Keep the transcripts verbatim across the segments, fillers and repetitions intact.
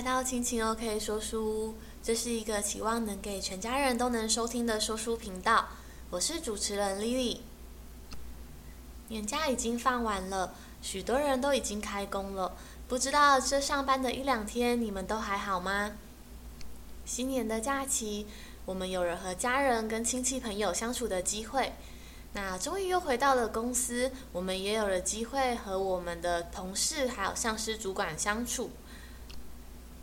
来到亲情 OK 说书，这是一个期望能给全家人都能收听的说书频道，我是主持人 Lily。 年假已经放完了，许多人都已经开工了，不知道这上班的一两天你们都还好吗？新年的假期，我们有了和家人跟亲戚朋友相处的机会，那终于又回到了公司，我们也有了机会和我们的同事还有上司主管相处。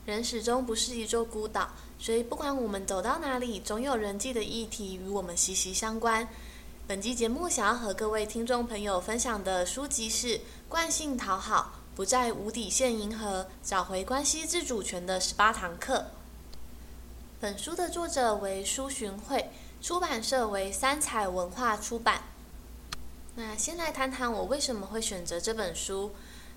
人始终不是一座孤岛，所以不管我们走到哪里，总有人际的议题与我们息息相关。本期节目想要和各位听众朋友分享的书籍是《惯性讨好：不再无底线迎合，找回关系自主权的十八堂课》。本书的作者为苏洵惠，出版社为三彩文化出版。那先来谈谈我为什么会选择这本书。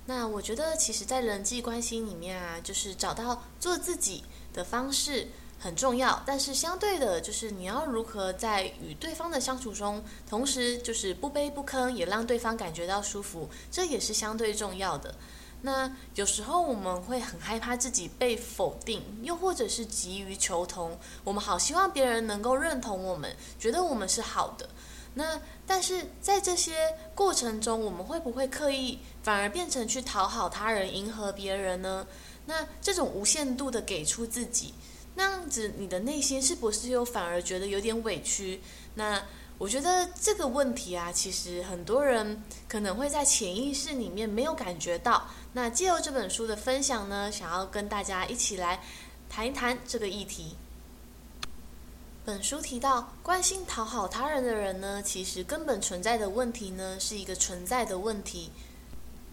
那我觉得其实在人际关系里面啊，就是找到做自己的方式很重要，但是相对的就是你要如何在与对方的相处中，同时就是不卑不吭，也让对方感觉到舒服，这也是相对重要的。那有时候我们会很害怕自己被否定，又或者是急于求同，我们好希望别人能够认同我们，觉得我们是好的。那但是在这些过程中，我们会不会刻意反而变成去讨好他人，迎合别人呢？那这种无限度的给出自己，那样子你的内心是不是又反而觉得有点委屈？那我觉得这个问题啊，其实很多人可能会在潜意识里面没有感觉到。那借由这本书的分享呢，想要跟大家一起来谈一谈这个议题。本书提到，惯性讨好他人的人呢，其实根本存在的问题呢，是一个存在的问题，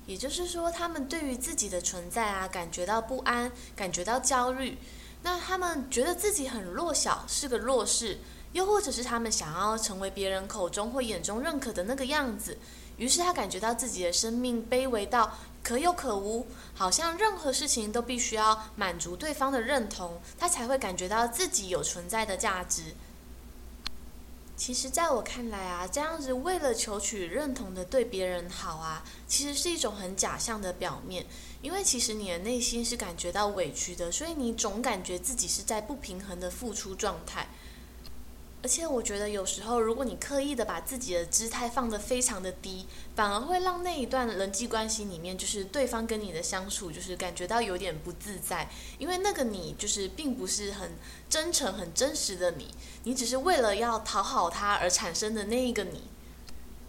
也就是说，他们对于自己的存在啊，感觉到不安，感觉到焦虑，那他们觉得自己很弱小，是个弱势，又或者是他们想要成为别人口中或眼中认可的那个样子，于是他感觉到自己的生命卑微到可有可无，好像任何事情都必须要满足对方的认同，他才会感觉到自己有存在的价值。其实在我看来啊，这样子为了求取认同的对别人好啊，其实是一种很假象的表面，因为其实你的内心是感觉到委屈的，所以你总感觉自己是在不平衡的付出状态。而且我觉得有时候如果你刻意的把自己的姿态放得非常的低，反而会让那一段人际关系里面，就是对方跟你的相处，就是感觉到有点不自在，因为那个你就是并不是很真诚很真实的你，你只是为了要讨好他而产生的那一个你。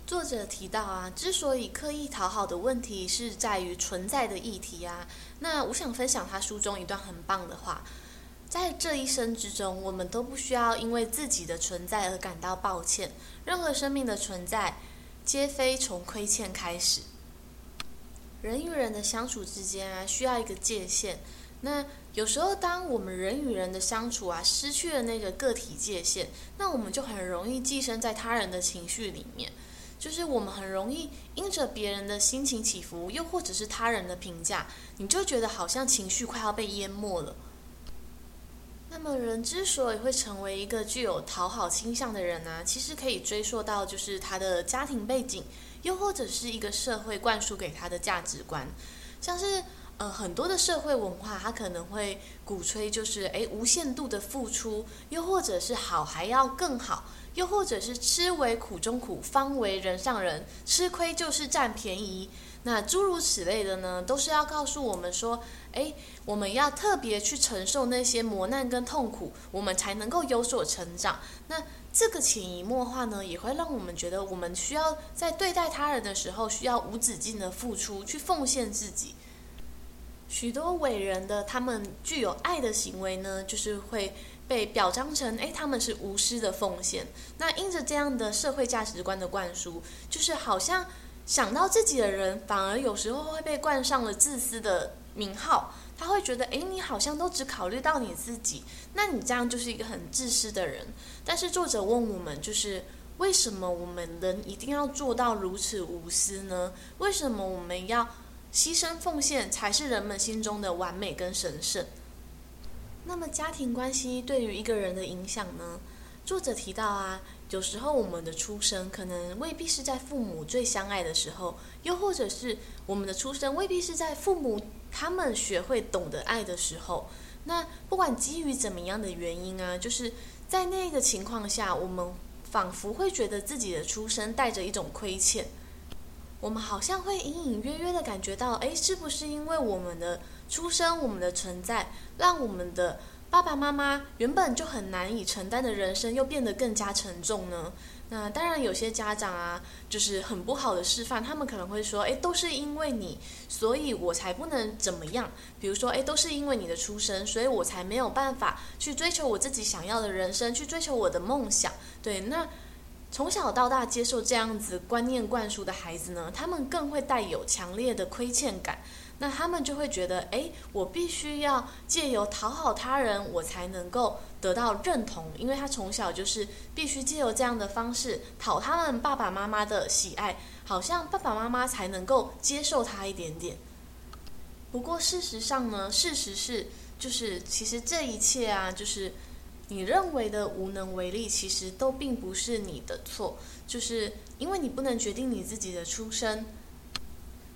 作者提到啊，之所以刻意讨好的问题是在于存在的议题啊。那我想分享他书中一段很棒的话，在这一生之中，我们都不需要因为自己的存在而感到抱歉，任何生命的存在皆非从亏欠开始。人与人的相处之间啊，需要一个界限。那有时候当我们人与人的相处啊，失去了那个个体界限，那我们就很容易寄生在他人的情绪里面，就是我们很容易因着别人的心情起伏，又或者是他人的评价，你就觉得好像情绪快要被淹没了。那么人之所以会成为一个具有讨好倾向的人啊，其实可以追溯到就是他的家庭背景，又或者是一个社会灌输给他的价值观。像是呃很多的社会文化，他可能会鼓吹就是诶无限度的付出，又或者是好还要更好，又或者是吃为苦中苦，方为人上人，吃亏就是占便宜。那诸如此类的呢，都是要告诉我们说，诶，我们要特别去承受那些磨难跟痛苦，我们才能够有所成长。那这个潜移默化呢，也会让我们觉得我们需要在对待他人的时候，需要无止境的付出，去奉献自己。许多伟人的他们具有爱的行为呢，就是会被表彰成诶他们是无私的奉献。那因着这样的社会价值观的灌输，就是好像想到自己的人，反而有时候会被冠上了自私的名号。他会觉得诶你好像都只考虑到你自己，那你这样就是一个很自私的人。但是作者问我们，就是为什么我们人一定要做到如此无私呢？为什么我们要牺牲奉献才是人们心中的完美跟神圣？那么家庭关系对于一个人的影响呢？作者提到啊，有时候我们的出生可能未必是在父母最相爱的时候，又或者是我们的出生未必是在父母他们学会懂得爱的时候，那不管基于怎么样的原因啊，就是在那个情况下，我们仿佛会觉得自己的出生带着一种亏欠，我们好像会隐隐约约的感觉到，诶，是不是因为我们的出生，我们的存在，让我们的爸爸妈妈原本就很难以承担的人生又变得更加沉重呢？那当然有些家长啊，就是很不好的示范，他们可能会说，诶，都是因为你，所以我才不能怎么样，比如说，诶，都是因为你的出生，所以我才没有办法去追求我自己想要的人生，去追求我的梦想。对，那从小到大接受这样子观念灌输的孩子呢，他们更会带有强烈的亏欠感，那他们就会觉得，诶，我必须要借由讨好他人，我才能够得到认同，因为他从小就是必须借由这样的方式讨他们爸爸妈妈的喜爱，好像爸爸妈妈才能够接受他一点点。不过事实上呢，事实是，就是其实这一切啊，就是你认为的无能为力，其实都并不是你的错，就是因为你不能决定你自己的出生。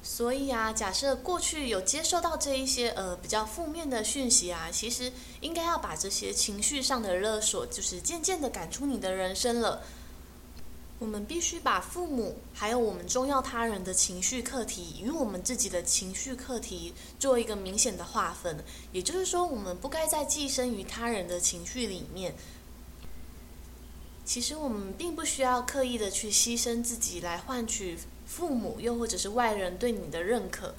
所以啊，假设过去有接受到这一些呃比较负面的讯息啊，其实应该要把这些情绪上的勒索，就是渐渐的赶出你的人生了。我们必须把父母还有我们重要他人的情绪课题与我们自己的情绪课题做一个明显的划分，也就是说，我们不该再寄生于他人的情绪里面。其实我们并不需要刻意的去牺牲自己来换取父母又或者是外人对你的认可。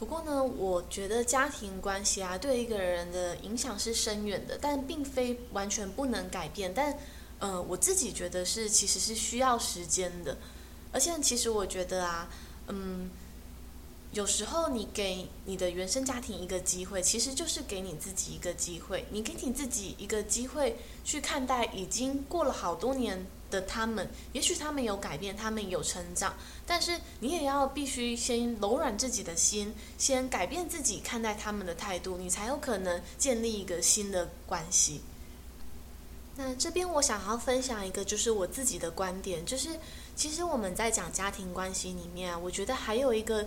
不过呢，我觉得家庭关系啊，对一个人的影响是深远的，但并非完全不能改变，但呃，我自己觉得是其实是需要时间的。而且其实我觉得啊，嗯，有时候你给你的原生家庭一个机会，其实就是给你自己一个机会，你给你自己一个机会去看待已经过了好多年的他们，也许他们有改变，他们有成长，但是你也要必须先柔软自己的心，先改变自己看待他们的态度，你才有可能建立一个新的关系。那这边我想要分享一个就是我自己的观点，就是其实我们在讲家庭关系里面啊，我觉得还有一个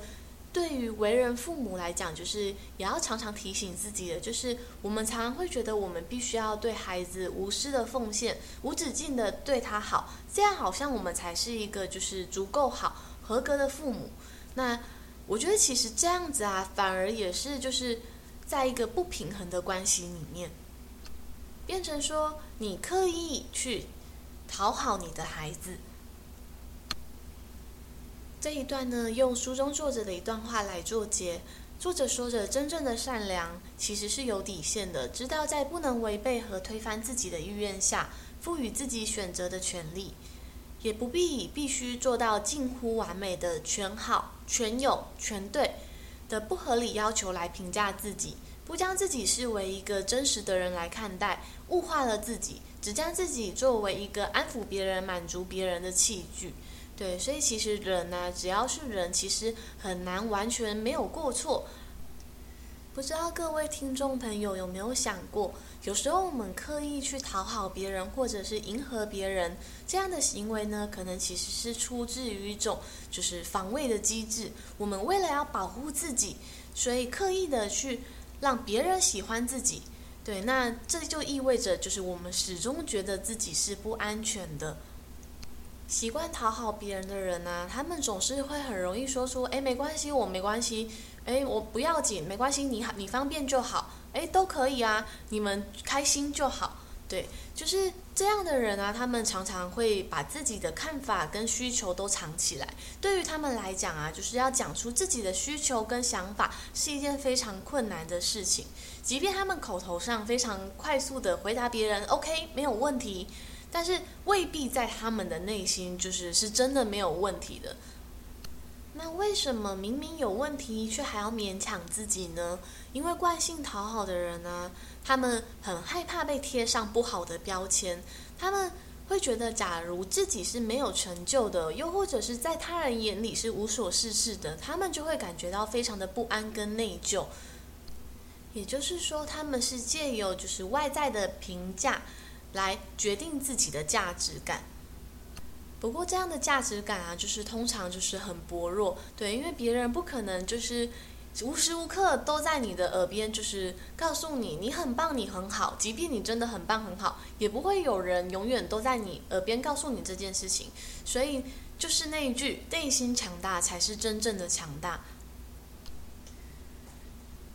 对于为人父母来讲，就是也要常常提醒自己的，就是我们常常会觉得我们必须要对孩子无私的奉献，无止境的对他好，这样好像我们才是一个就是足够好合格的父母。那我觉得其实这样子啊，反而也是就是在一个不平衡的关系里面，变成说你刻意去讨好你的孩子。这一段呢，用书中作者的一段话来作结。作者说着，真正的善良其实是有底线的，知道在不能违背和推翻自己的意愿下，赋予自己选择的权利，也不必以必须做到近乎完美的全好、全有、全对的不合理要求来评价自己，不将自己视为一个真实的人来看待，物化了自己，只将自己作为一个安抚别人、满足别人的器具。对，所以其实人啊，只要是人，其实很难完全没有过错。不知道各位听众朋友有没有想过，有时候我们刻意去讨好别人或者是迎合别人，这样的行为呢，可能其实是出自于一种就是防卫的机制，我们为了要保护自己，所以刻意的去让别人喜欢自己。对，那这就意味着就是我们始终觉得自己是不安全的。习惯讨好别人的人啊，他们总是会很容易说出，哎，没关系，我没关系，哎，我不要紧，没关系，你你方便就好，哎，都可以啊，你们开心就好。对，就是这样的人啊，他们常常会把自己的看法跟需求都藏起来。对于他们来讲啊，就是要讲出自己的需求跟想法是一件非常困难的事情。即便他们口头上非常快速的回答别人 OK 没有问题，但是未必在他们的内心就是是真的没有问题的。那为什么明明有问题却还要勉强自己呢？因为惯性讨好的人呢、啊，他们很害怕被贴上不好的标签，他们会觉得假如自己是没有成就的，又或者是在他人眼里是无所事事的，他们就会感觉到非常的不安跟内疚。也就是说，他们是借由就是外在的评价来决定自己的价值感。不过这样的价值感啊，就是通常就是很薄弱，对，因为别人不可能就是无时无刻都在你的耳边，就是告诉你你很棒，你很好。即便你真的很棒很好，也不会有人永远都在你耳边告诉你这件事情。所以就是那一句，内心强大才是真正的强大。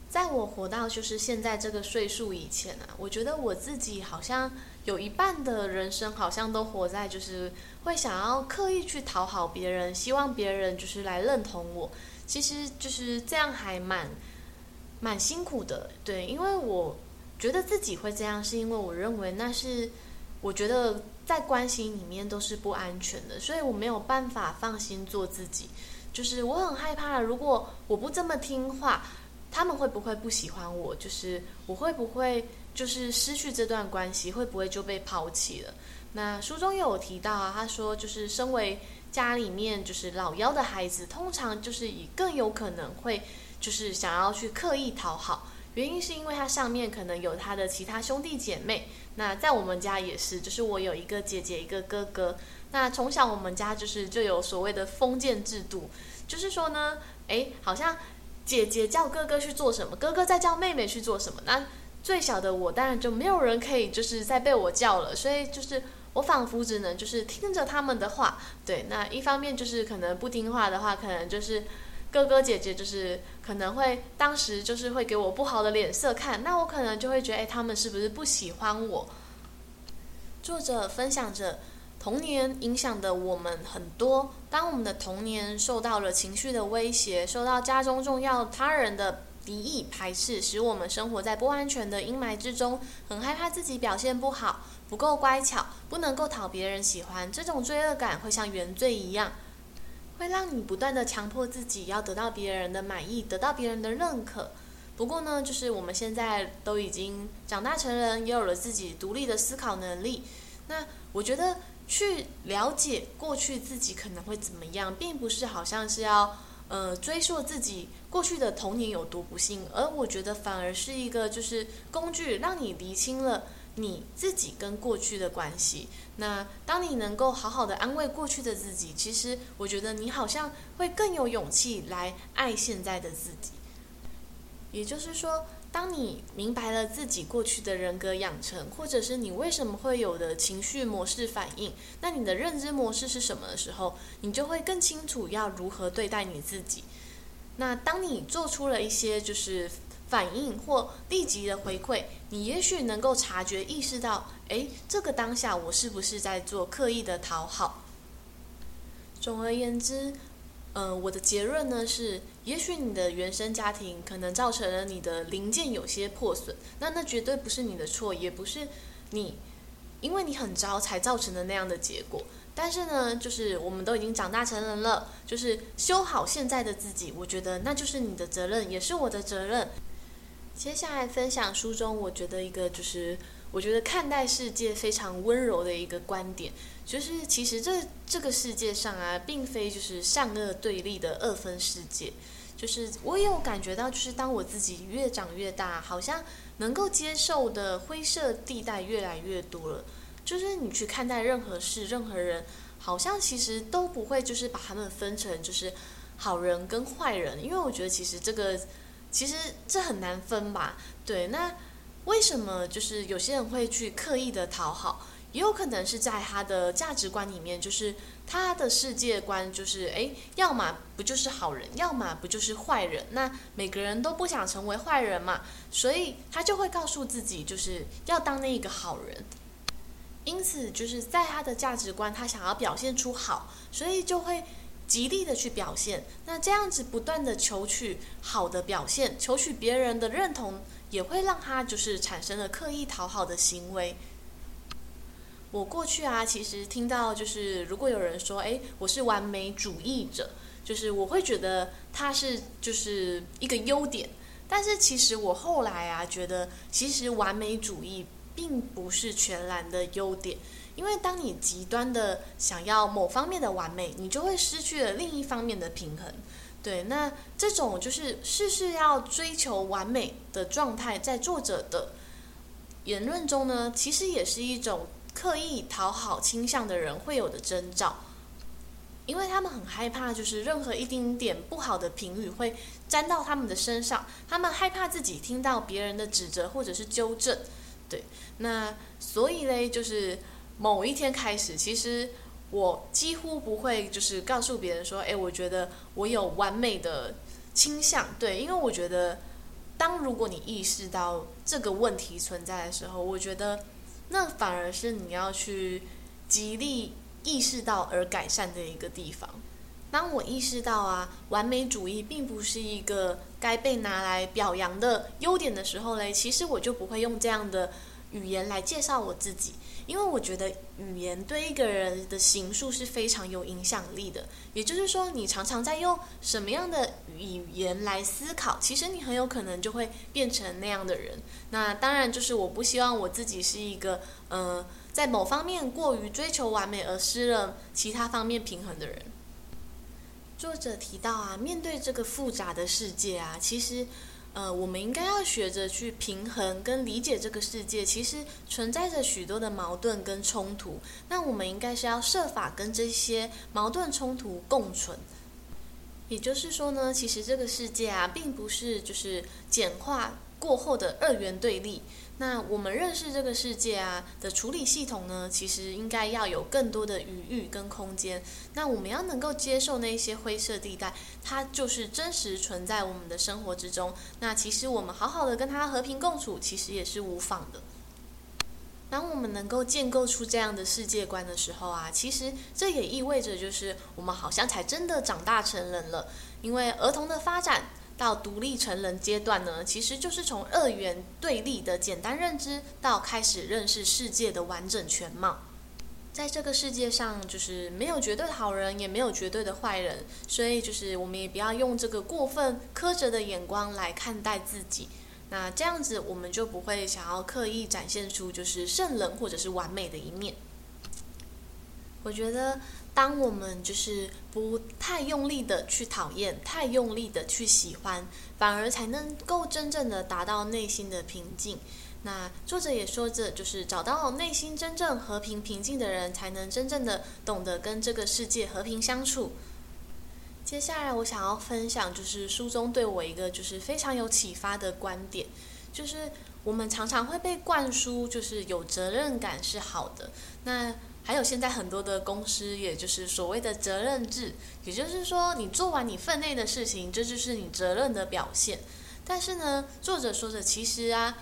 在我活到就是现在这个岁数以前啊，我觉得我自己好像有一半的人生好像都活在就是会想要刻意去讨好别人，希望别人就是来认同我。其实就是这样还蛮蛮辛苦的，对，因为我觉得自己会这样，是因为我认为那是我觉得在关系里面都是不安全的，所以我没有办法放心做自己。就是我很害怕，如果我不这么听话，他们会不会不喜欢我？就是我会不会就是失去这段关系？会不会就被抛弃了？那书中也有提到啊，他说就是身为家里面就是老幺的孩子，通常就是也更有可能会就是想要去刻意讨好，原因是因为他上面可能有他的其他兄弟姐妹。那在我们家也是，就是我有一个姐姐一个哥哥，那从小我们家就是就有所谓的封建制度，就是说呢，哎，好像姐姐叫哥哥去做什么，哥哥再叫妹妹去做什么，那最小的我当然就没有人可以就是再被我叫了，所以就是我仿佛只能就是听着他们的话。对，那一方面就是可能不听话的话，可能就是哥哥姐姐就是可能会当时就是会给我不好的脸色看，那我可能就会觉得，哎，他们是不是不喜欢我？作者分享着童年影响的我们很多，当我们的童年受到了情绪的威胁，受到家中重要他人的敌意排斥，使我们生活在不安全的阴霾之中，很害怕自己表现不好，不够乖巧，不能够讨别人喜欢。这种罪恶感会像原罪一样，会让你不断的强迫自己要得到别人的满意，得到别人的认可。不过呢，就是我们现在都已经长大成人，也有了自己独立的思考能力，那我觉得去了解过去自己可能会怎么样，并不是好像是要呃追溯自己过去的童年有多不幸，而我觉得反而是一个就是工具，让你厘清了你自己跟过去的关系。那当你能够好好的安慰过去的自己，其实我觉得你好像会更有勇气来爱现在的自己。也就是说，当你明白了自己过去的人格养成，或者是你为什么会有的情绪模式反应，那你的认知模式是什么的时候，你就会更清楚要如何对待你自己。那当你做出了一些就是反应或立即的回馈，你也许能够察觉意识到，诶，这个当下我是不是在做刻意的讨好。总而言之，呃，我的结论呢是，也许你的原生家庭可能造成了你的零件有些破损，那那绝对不是你的错，也不是你因为你很糟才造成的那样的结果。但是呢，就是我们都已经长大成人了，就是修好现在的自己，我觉得那就是你的责任，也是我的责任。接下来分享书中我觉得一个就是我觉得看待世界非常温柔的一个观点，就是其实这这个世界上啊，并非就是善恶对立的二分世界。就是我也有感觉到，就是当我自己越长越大，好像能够接受的灰色地带越来越多了。就是你去看待任何事任何人，好像其实都不会就是把他们分成就是好人跟坏人，因为我觉得其实这个其实这很难分吧。对，那为什么就是有些人会去刻意的讨好，也有可能是在他的价值观里面，就是他的世界观就是哎，要么不就是好人，要么不就是坏人，那每个人都不想成为坏人嘛，所以他就会告诉自己就是要当那一个好人，因此就是在他的价值观他想要表现出好，所以就会极力的去表现。那这样子不断的求取好的表现，求取别人的认同，也会让他就是产生了刻意讨好的行为。我过去啊，其实听到就是如果有人说，哎，我是完美主义者，就是我会觉得他是就是一个优点，但是其实我后来啊，觉得其实完美主义并不是全然的优点。因为当你极端的想要某方面的完美，你就会失去了另一方面的平衡。对，那这种就是事事要追求完美的状态，在作者的言论中呢，其实也是一种刻意讨好倾向的人会有的征兆。因为他们很害怕就是任何一丁点不好的评语会沾到他们的身上，他们害怕自己听到别人的指责或者是纠正。对，那所以嘞，就是某一天开始，其实我几乎不会就是告诉别人说，哎，我觉得我有完美的倾向。对，因为我觉得当如果你意识到这个问题存在的时候，我觉得那反而是你要去极力意识到而改善的一个地方。当我意识到啊，完美主义并不是一个该被拿来表扬的优点的时候嘞，其实我就不会用这样的语言来介绍我自己，因为我觉得语言对一个人的形塑是非常有影响力的。也就是说，你常常在用什么样的语言来思考，其实你很有可能就会变成那样的人。那当然，就是我不希望我自己是一个呃，在某方面过于追求完美而失了其他方面平衡的人。作者提到啊，面对这个复杂的世界啊，其实呃，我们应该要学着去平衡跟理解这个世界其实存在着许多的矛盾跟冲突，那我们应该是要设法跟这些矛盾冲突共存。也就是说呢，其实这个世界啊，并不是就是简化过后的二元对立，那我们认识这个世界啊的处理系统呢，其实应该要有更多的余裕跟空间。那我们要能够接受那些灰色地带，它就是真实存在我们的生活之中。那其实我们好好的跟它和平共处，其实也是无妨的。当我们能够建构出这样的世界观的时候啊，其实这也意味着就是我们好像才真的长大成人了。因为儿童的发展到独立成人阶段呢，其实就是从二元对立的简单认知到开始认识世界的完整全貌。在这个世界上，就是没有绝对好人，也没有绝对的坏人，所以就是我们也不要用这个过分苛责的眼光来看待自己。那这样子我们就不会想要刻意展现出就是圣人或者是完美的一面。我觉得当我们就是不太用力的去讨厌，太用力的去喜欢，反而才能够真正的达到内心的平静。那作者也说着，就是找到内心真正和平平静的人，才能真正的懂得跟这个世界和平相处。接下来我想要分享就是书中对我一个就是非常有启发的观点，就是我们常常会被灌输就是有责任感是好的，那还有现在很多的公司也就是所谓的责任制，也就是说你做完你分内的事情，这就是你责任的表现。但是呢，作者说着其实啊，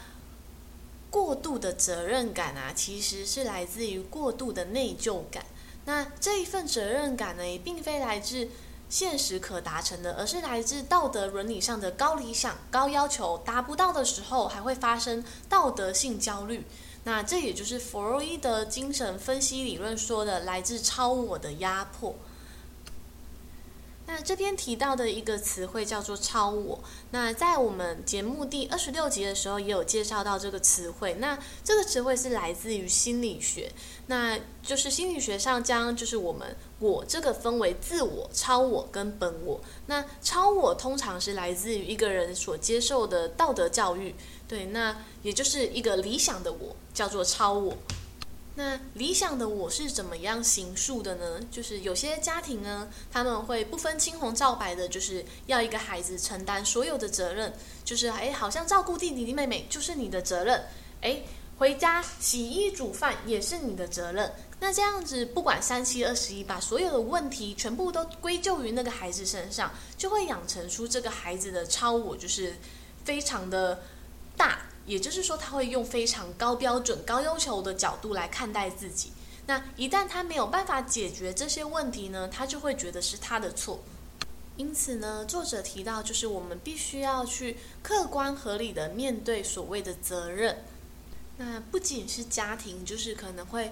过度的责任感啊，其实是来自于过度的内疚感。那这一份责任感呢，也并非来自现实可达成的，而是来自道德伦理上的高理想、高要求，达不到的时候还会发生道德性焦虑。那这也就是弗洛伊德精神分析理论说的来自超我的压迫。那这边提到的一个词汇叫做超我，那在我们节目第二十六集的时候也有介绍到这个词汇。那这个词汇是来自于心理学，那就是心理学上将就是我们我这个分为自我、超我跟本我。那超我通常是来自于一个人所接受的道德教育，对，那也就是一个理想的我叫做超我。那理想的我是怎么样形塑的呢？就是有些家庭呢，他们会不分青红皂白的，就是要一个孩子承担所有的责任，就是哎，好像照顾弟弟妹妹就是你的责任，哎，回家洗衣煮饭也是你的责任。那这样子不管三七二十一，把所有的问题全部都归咎于那个孩子身上，就会养成出这个孩子的超我，就是非常的大。也就是说，他会用非常高标准、高要求的角度来看待自己。那一旦他没有办法解决这些问题呢，他就会觉得是他的错。因此呢，作者提到，就是我们必须要去客观合理的面对所谓的责任。那不仅是家庭，就是可能会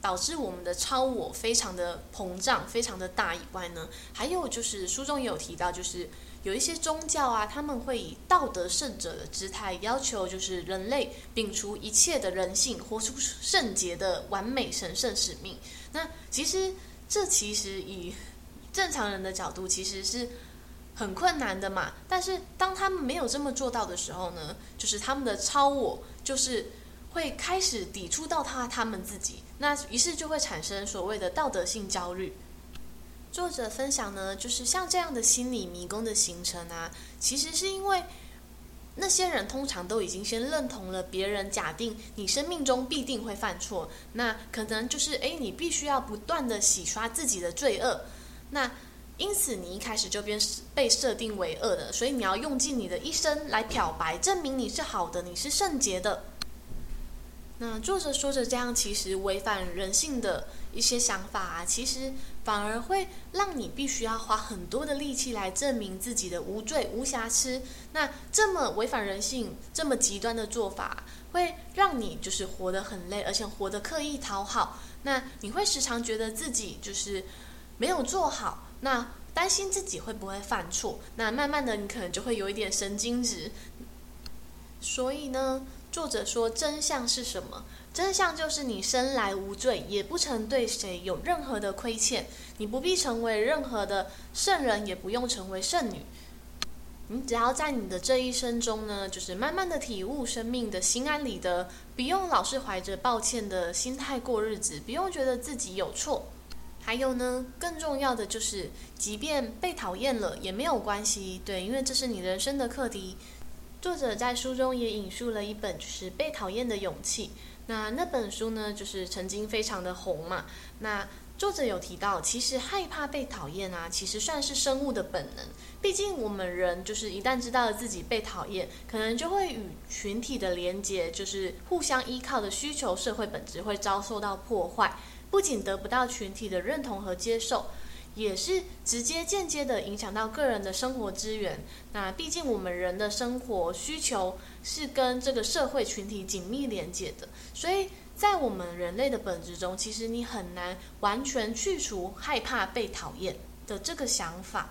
导致我们的超我非常的膨胀、非常的大以外呢，还有就是书中也有提到，就是有一些宗教啊，他们会以道德圣者的姿态要求就是人类摒除一切的人性，活出圣洁的完美神圣使命。那其实这其实以正常人的角度其实是很困难的嘛，但是当他们没有这么做到的时候呢，就是他们的超我就是会开始抵触到他他们自己，那于是就会产生所谓的道德性焦虑。作者分享呢，就是像这样的心理迷宫的形成啊，其实是因为那些人通常都已经先认同了别人假定你生命中必定会犯错，那可能就是诶你必须要不断的洗刷自己的罪恶，那因此你一开始就被设定为恶的，所以你要用尽你的一生来漂白，证明你是好的，你是圣洁的。那作者说着这样其实违反人性的一些想法啊，其实反而会让你必须要花很多的力气来证明自己的无罪无瑕疵。那这么违反人性这么极端的做法会让你就是活得很累，而且活得刻意讨好，那你会时常觉得自己就是没有做好，那担心自己会不会犯错，那慢慢的你可能就会有一点神经质。所以呢，作者说真相是什么？真相就是你生来无罪，也不曾对谁有任何的亏欠，你不必成为任何的圣人，也不用成为圣女，你只要在你的这一生中呢，就是慢慢的体悟生命的心安理得，不用老是怀着抱歉的心态过日子，不用觉得自己有错。还有呢，更重要的就是即便被讨厌了也没有关系，对，因为这是你人生的课题。作者在书中也引述了一本就是《被讨厌的勇气》，那那本书呢就是曾经非常的红嘛，那作者有提到其实害怕被讨厌啊，其实算是生物的本能，毕竟我们人就是一旦知道了自己被讨厌，可能就会与群体的连结，就是互相依靠的需求社会本质会遭受到破坏，不仅得不到群体的认同和接受，也是直接间接的影响到个人的生活资源。那毕竟我们人的生活需求是跟这个社会群体紧密连接的，所以在我们人类的本质中，其实你很难完全去除害怕被讨厌的这个想法。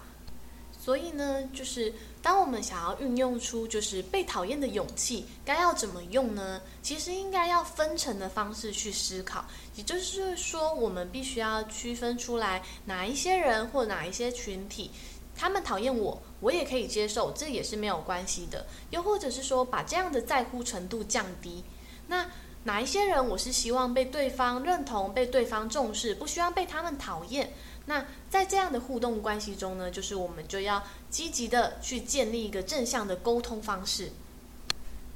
所以呢，就是当我们想要运用出就是被讨厌的勇气，该要怎么用呢？其实应该要分层的方式去思考，也就是说我们必须要区分出来哪一些人或哪一些群体他们讨厌我，我也可以接受，这也是没有关系的，又或者是说把这样的在乎程度降低。那哪一些人我是希望被对方认同，被对方重视，不希望被他们讨厌，那在这样的互动关系中呢，就是我们就要积极的去建立一个正向的沟通方式。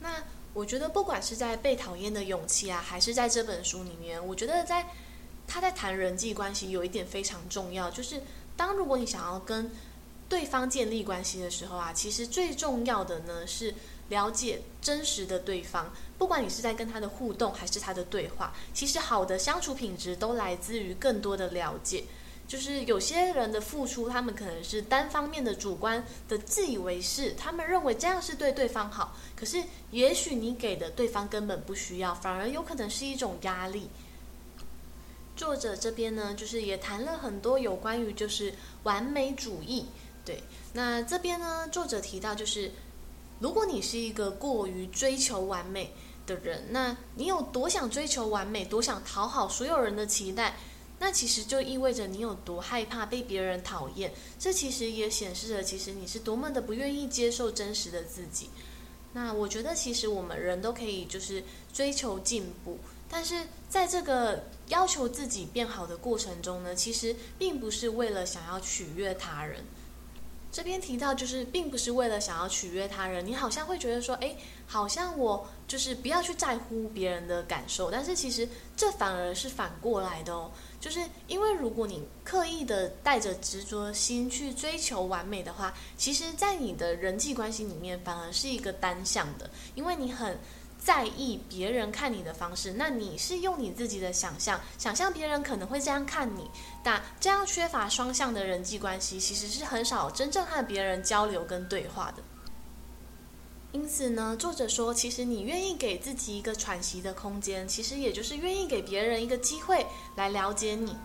那我觉得不管是在《被讨厌的勇气》啊，还是在这本书里面，我觉得在他在谈人际关系有一点非常重要，就是当如果你想要跟对方建立关系的时候啊，其实最重要的呢是了解真实的对方，不管你是在跟他的互动还是他的对话，其实好的相处品质都来自于更多的了解。就是有些人的付出，他们可能是单方面的主观的自以为是，他们认为这样是对对方好，可是也许你给的对方根本不需要，反而有可能是一种压力。作者这边呢，就是也谈了很多有关于就是完美主义，对，那这边呢，作者提到就是如果你是一个过于追求完美的人，那你有多想追求完美，多想讨好所有人的期待，那其实就意味着你有多害怕被别人讨厌，这其实也显示了其实你是多么的不愿意接受真实的自己。那我觉得其实我们人都可以就是追求进步，但是在这个要求自己变好的过程中呢，其实并不是为了想要取悦他人。这边提到就是并不是为了想要取悦他人，你好像会觉得说哎，好像我就是不要去在乎别人的感受，但是其实这反而是反过来的哦，就是因为如果你刻意的带着执着心去追求完美的话，其实在你的人际关系里面反而是一个单向的，因为你很在意别人看你的方式，那你是用你自己的想象想象别人可能会这样看你，但这样缺乏双向的人际关系，其实是很少真正和别人交流跟对话的。因此呢，作者说其实你愿意给自己一个喘息的空间，其实也就是愿意给别人一个机会来了解你。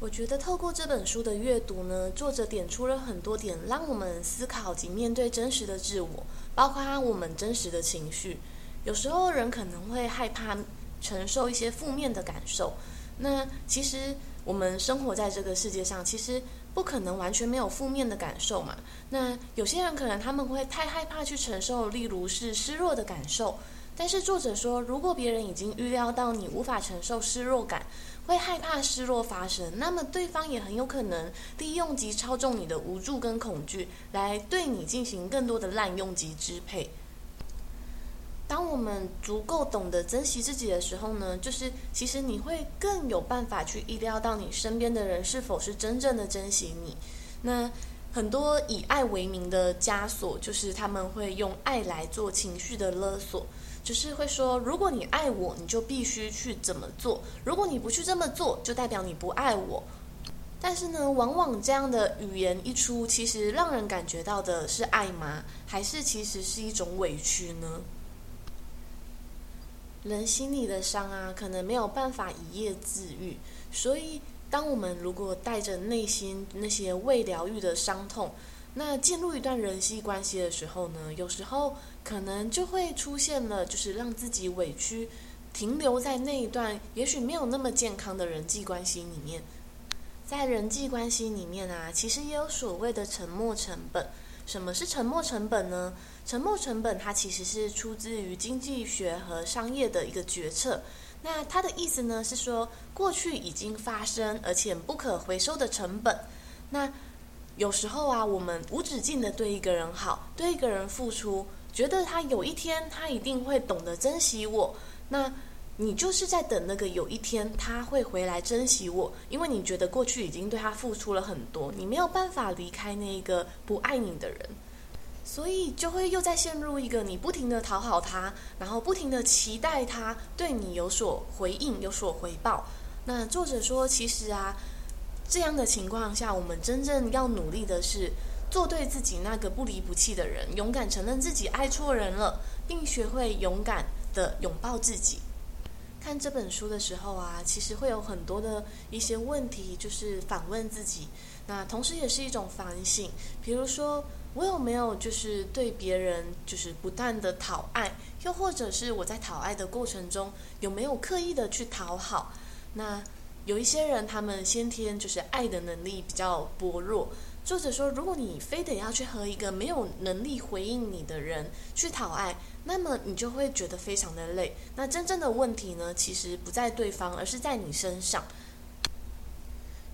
我觉得透过这本书的阅读呢，作者点出了很多点让我们思考及面对真实的自我，包括我们真实的情绪。有时候人可能会害怕承受一些负面的感受，那其实我们生活在这个世界上，其实不可能完全没有负面的感受嘛。那有些人可能他们会太害怕去承受，例如是失落的感受，但是作者说如果别人已经预料到你无法承受失落感，会害怕失落发生，那么对方也很有可能利用及操纵你的无助跟恐惧，来对你进行更多的滥用及支配。当我们足够懂得珍惜自己的时候呢，就是其实你会更有办法去意料到你身边的人是否是真正的珍惜你。那很多以爱为名的枷锁，就是他们会用爱来做情绪的勒索，就是会说，如果你爱我，你就必须去怎么做，如果你不去这么做，就代表你不爱我。但是呢，往往这样的语言一出，其实让人感觉到的是爱吗？还是其实是一种委屈呢？人心里的伤啊，可能没有办法一夜自愈，所以当我们如果带着内心那些未疗愈的伤痛，那进入一段人际关系的时候呢，有时候可能就会出现了，就是让自己委屈，停留在那一段也许没有那么健康的人际关系里面。在人际关系里面啊，其实也有所谓的沉没成本。什么是沉没成本呢？沉没成本它其实是出自于经济学和商业的一个决策。那它的意思呢是说，过去已经发生而且不可回收的成本。那有时候啊，我们无止境的对一个人好，对一个人付出，觉得他有一天他一定会懂得珍惜我，那你就是在等那个有一天他会回来珍惜我，因为你觉得过去已经对他付出了很多，你没有办法离开那个不爱你的人，所以就会又再陷入一个你不停的讨好他，然后不停的期待他对你有所回应，有所回报。那作者说，其实啊，这样的情况下，我们真正要努力的是做对自己那个不离不弃的人，勇敢承认自己爱错人了，并学会勇敢的拥抱自己。看这本书的时候啊，其实会有很多的一些问题，就是反问自己，那同时也是一种反省。比如说，我有没有就是对别人就是不断的讨爱，又或者是我在讨爱的过程中有没有刻意的去讨好。那有一些人他们先天就是爱的能力比较薄弱，作者说，如果你非得要去和一个没有能力回应你的人去讨爱，那么你就会觉得非常的累。那真正的问题呢，其实不在对方，而是在你身上。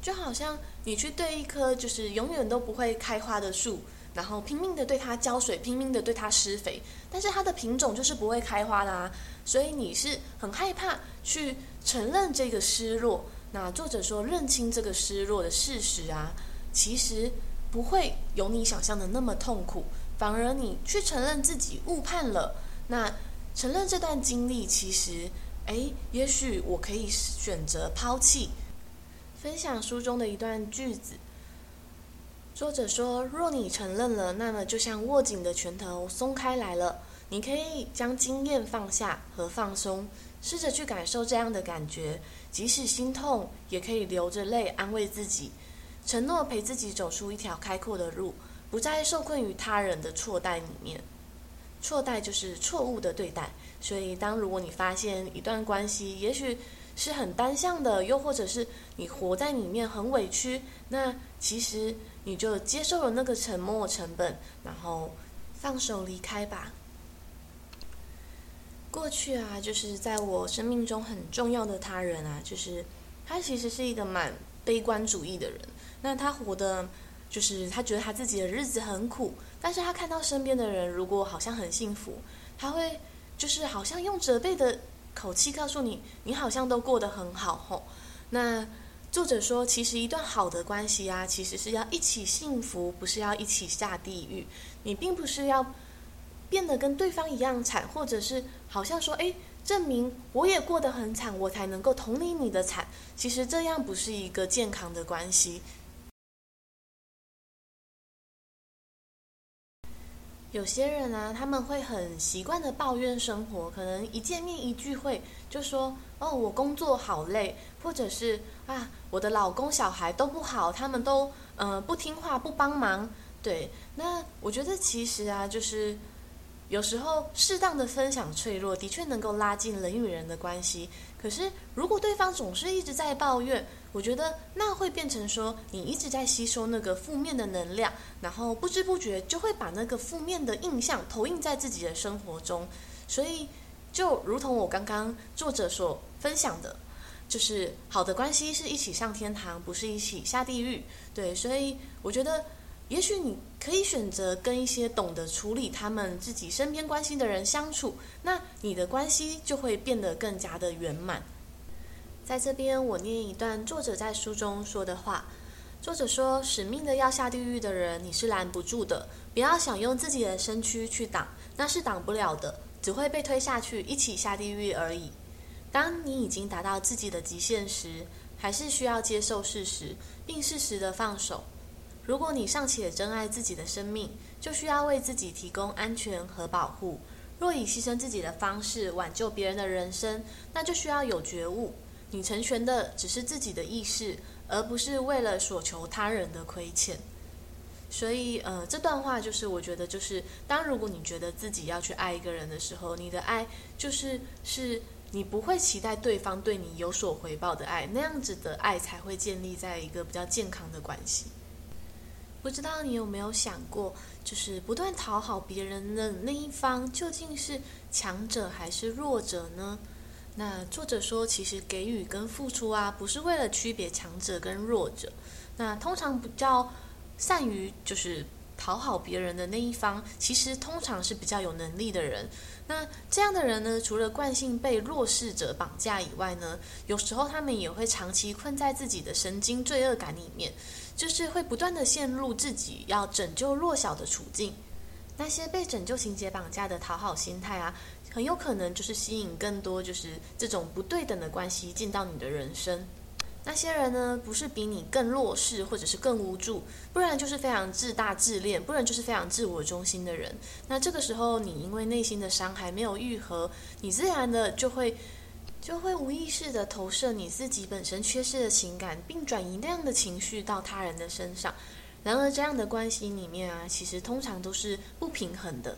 就好像你去对一棵就是永远都不会开花的树，然后拼命的对它浇水，拼命的对它施肥，但是它的品种就是不会开花的啊，所以你是很害怕去承认这个失落。那作者说，认清这个失落的事实啊，其实不会有你想象的那么痛苦，反而你去承认自己误判了，那承认这段经历，其实诶，也许我可以选择抛弃。分享书中的一段句子，作者说，若你承认了，那么就像握紧的拳头松开来了，你可以将经验放下和放松，试着去感受这样的感觉，即使心痛也可以流着泪安慰自己，承诺陪自己走出一条开阔的路，不再受困于他人的错待里面。错待就是错误的对待，所以当如果你发现一段关系也许是很单向的，又或者是你活在里面很委屈，那其实你就接受了那个沉默成本，然后放手离开吧。过去啊，就是在我生命中很重要的他人啊，就是他其实是一个蛮悲观主义的人，那他活的就是他觉得他自己的日子很苦，但是他看到身边的人如果好像很幸福，他会就是好像用责备的口气告诉你，你好像都过得很好吼。那作者说，其实一段好的关系啊，其实是要一起幸福，不是要一起下地狱。你并不是要变得跟对方一样惨，或者是好像说，哎，证明我也过得很惨，我才能够同理你的惨。其实这样不是一个健康的关系。有些人啊，他们会很习惯的抱怨生活，可能一见面一聚会就说，哦，我工作好累，或者是啊，我的老公小孩都不好，他们都呃不听话不帮忙。对，那我觉得其实啊，就是有时候适当的分享脆弱的确能够拉近人与人的关系，可是如果对方总是一直在抱怨，我觉得那会变成说你一直在吸收那个负面的能量，然后不知不觉就会把那个负面的印象投影在自己的生活中。所以就如同我刚刚作者所分享的，就是好的关系是一起上天堂，不是一起下地狱。对，所以我觉得也许你可以选择跟一些懂得处理他们自己身边关系的人相处，那你的关系就会变得更加的圆满。在这边我念一段作者在书中说的话。作者说，使命的要下地狱的人你是拦不住的，不要想用自己的身躯去挡，那是挡不了的，只会被推下去一起下地狱而已。当你已经达到自己的极限时，还是需要接受事实，并适时的放手。如果你尚且珍爱自己的生命，就需要为自己提供安全和保护。若以牺牲自己的方式挽救别人的人生，那就需要有觉悟，你成全的只是自己的意识，而不是为了所求他人的亏欠。所以呃，这段话就是我觉得就是当如果你觉得自己要去爱一个人的时候，你的爱就是是你不会期待对方对你有所回报的爱，那样子的爱才会建立在一个比较健康的关系。不知道你有没有想过，就是不断讨好别人的那一方究竟是强者还是弱者呢？那作者说，其实给予跟付出啊，不是为了区别强者跟弱者。那通常比较善于就是讨好别人的那一方，其实通常是比较有能力的人。那这样的人呢，除了惯性被弱势者绑架以外呢，有时候他们也会长期困在自己的神经罪恶感里面，就是会不断的陷入自己要拯救弱小的处境。那些被拯救情节绑架的讨好心态啊，很有可能就是吸引更多就是这种不对等的关系进到你的人生。那些人呢，不是比你更弱势或者是更无助，不然就是非常自大自恋，不然就是非常自我中心的人。那这个时候你因为内心的伤还没有愈合，你自然的就会就会无意识的投射你自己本身缺失的情感，并转移那样的情绪到他人的身上。然而这样的关系里面啊，其实通常都是不平衡的。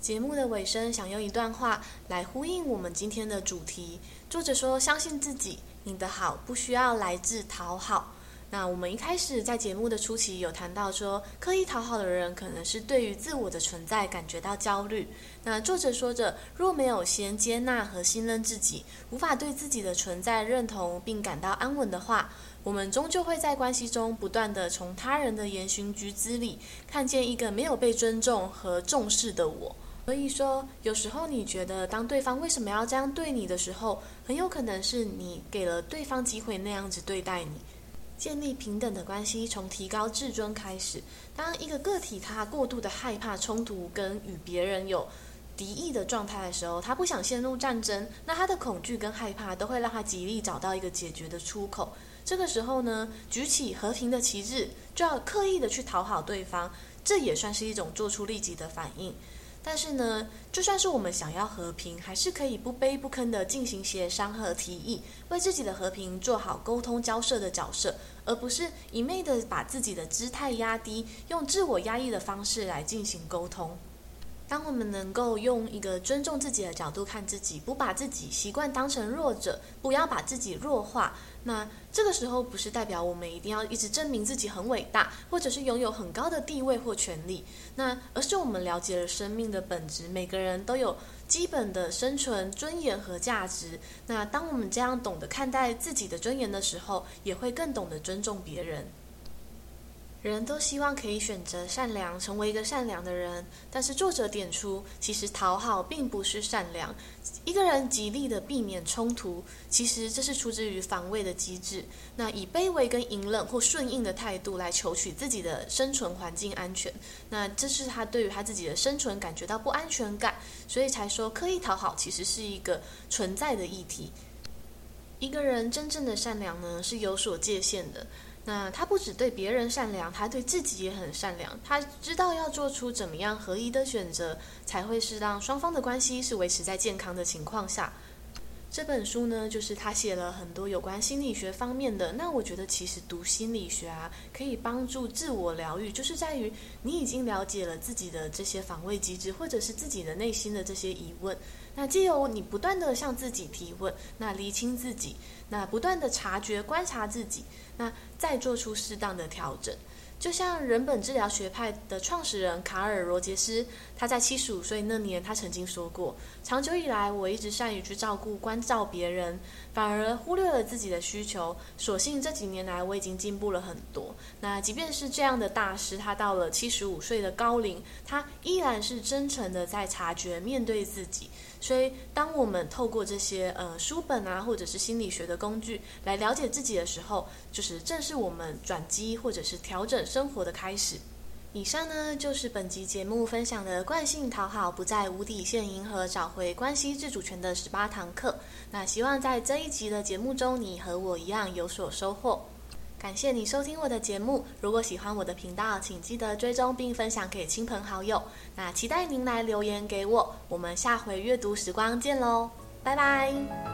节目的尾声想用一段话来呼应我们今天的主题。作者说，相信自己，你的好不需要来自讨好。那我们一开始在节目的初期有谈到说，刻意讨好的人可能是对于自我的存在感觉到焦虑。那作者说着，若没有先接纳和信任自己，无法对自己的存在认同并感到安稳的话，我们终究会在关系中不断的从他人的言行举止里看见一个没有被尊重和重视的我。所以说，有时候你觉得当对方为什么要这样对你的时候，很有可能是你给了对方机会那样子对待你。建立平等的关系，从提高自尊开始。当一个个体他过度的害怕冲突跟与别人有敌意的状态的时候，他不想陷入战争，那他的恐惧跟害怕都会让他极力找到一个解决的出口。这个时候呢，举起和平的旗帜，就要刻意的去讨好对方，这也算是一种做出立即的反应。但是呢，就算是我们想要和平，还是可以不卑不吭的进行协商和提议，为自己的和平做好沟通交涉的角色，而不是一昧的把自己的姿态压低，用自我压抑的方式来进行沟通。当我们能够用一个尊重自己的角度看自己，不把自己习惯当成弱者，不要把自己弱化，那这个时候不是代表我们一定要一直证明自己很伟大，或者是拥有很高的地位或权利，那而是我们了解了生命的本质，每个人都有基本的生存、尊严和价值。那当我们这样懂得看待自己的尊严的时候，也会更懂得尊重别人。人都希望可以选择善良，成为一个善良的人，但是作者点出，其实讨好并不是善良。一个人极力的避免冲突，其实这是出自于防卫的机制，那以卑微跟隐忍或顺应的态度来求取自己的生存环境安全，那这是他对于他自己的生存感觉到不安全感，所以才说刻意讨好其实是一个存在的议题。一个人真正的善良呢，是有所界限的。那他不只对别人善良，他对自己也很善良，他知道要做出怎么样合宜的选择，才会是让双方的关系是维持在健康的情况下。这本书呢，就是他写了很多有关心理学方面的，那我觉得其实读心理学啊，可以帮助自我疗愈，就是在于你已经了解了自己的这些防卫机制，或者是自己的内心的这些疑问，那藉由你不断的向自己提问，那厘清自己，那不断的察觉观察自己，那再做出适当的调整。就像人本治疗学派的创始人卡尔·罗杰斯，他在七十五岁那年，他曾经说过：“长久以来，我一直善于去照顾、关照别人，反而忽略了自己的需求。所幸这几年来，我已经进步了很多。”那即便是这样的大师，他到了七十五岁的高龄，他依然是真诚的在察觉、面对自己。所以，当我们透过这些呃书本啊，或者是心理学的工具来了解自己的时候，就是正是我们转机或者是调整生活的开始。以上呢，就是本集节目分享的惯性讨好不再无底线迎合找回关系自主权的十八堂课。那希望在这一集的节目中，你和我一样有所收获。感谢你收听我的节目，如果喜欢我的频道，请记得追踪并分享给亲朋好友。那期待您来留言给我，我们下回阅读时光见咯，拜拜。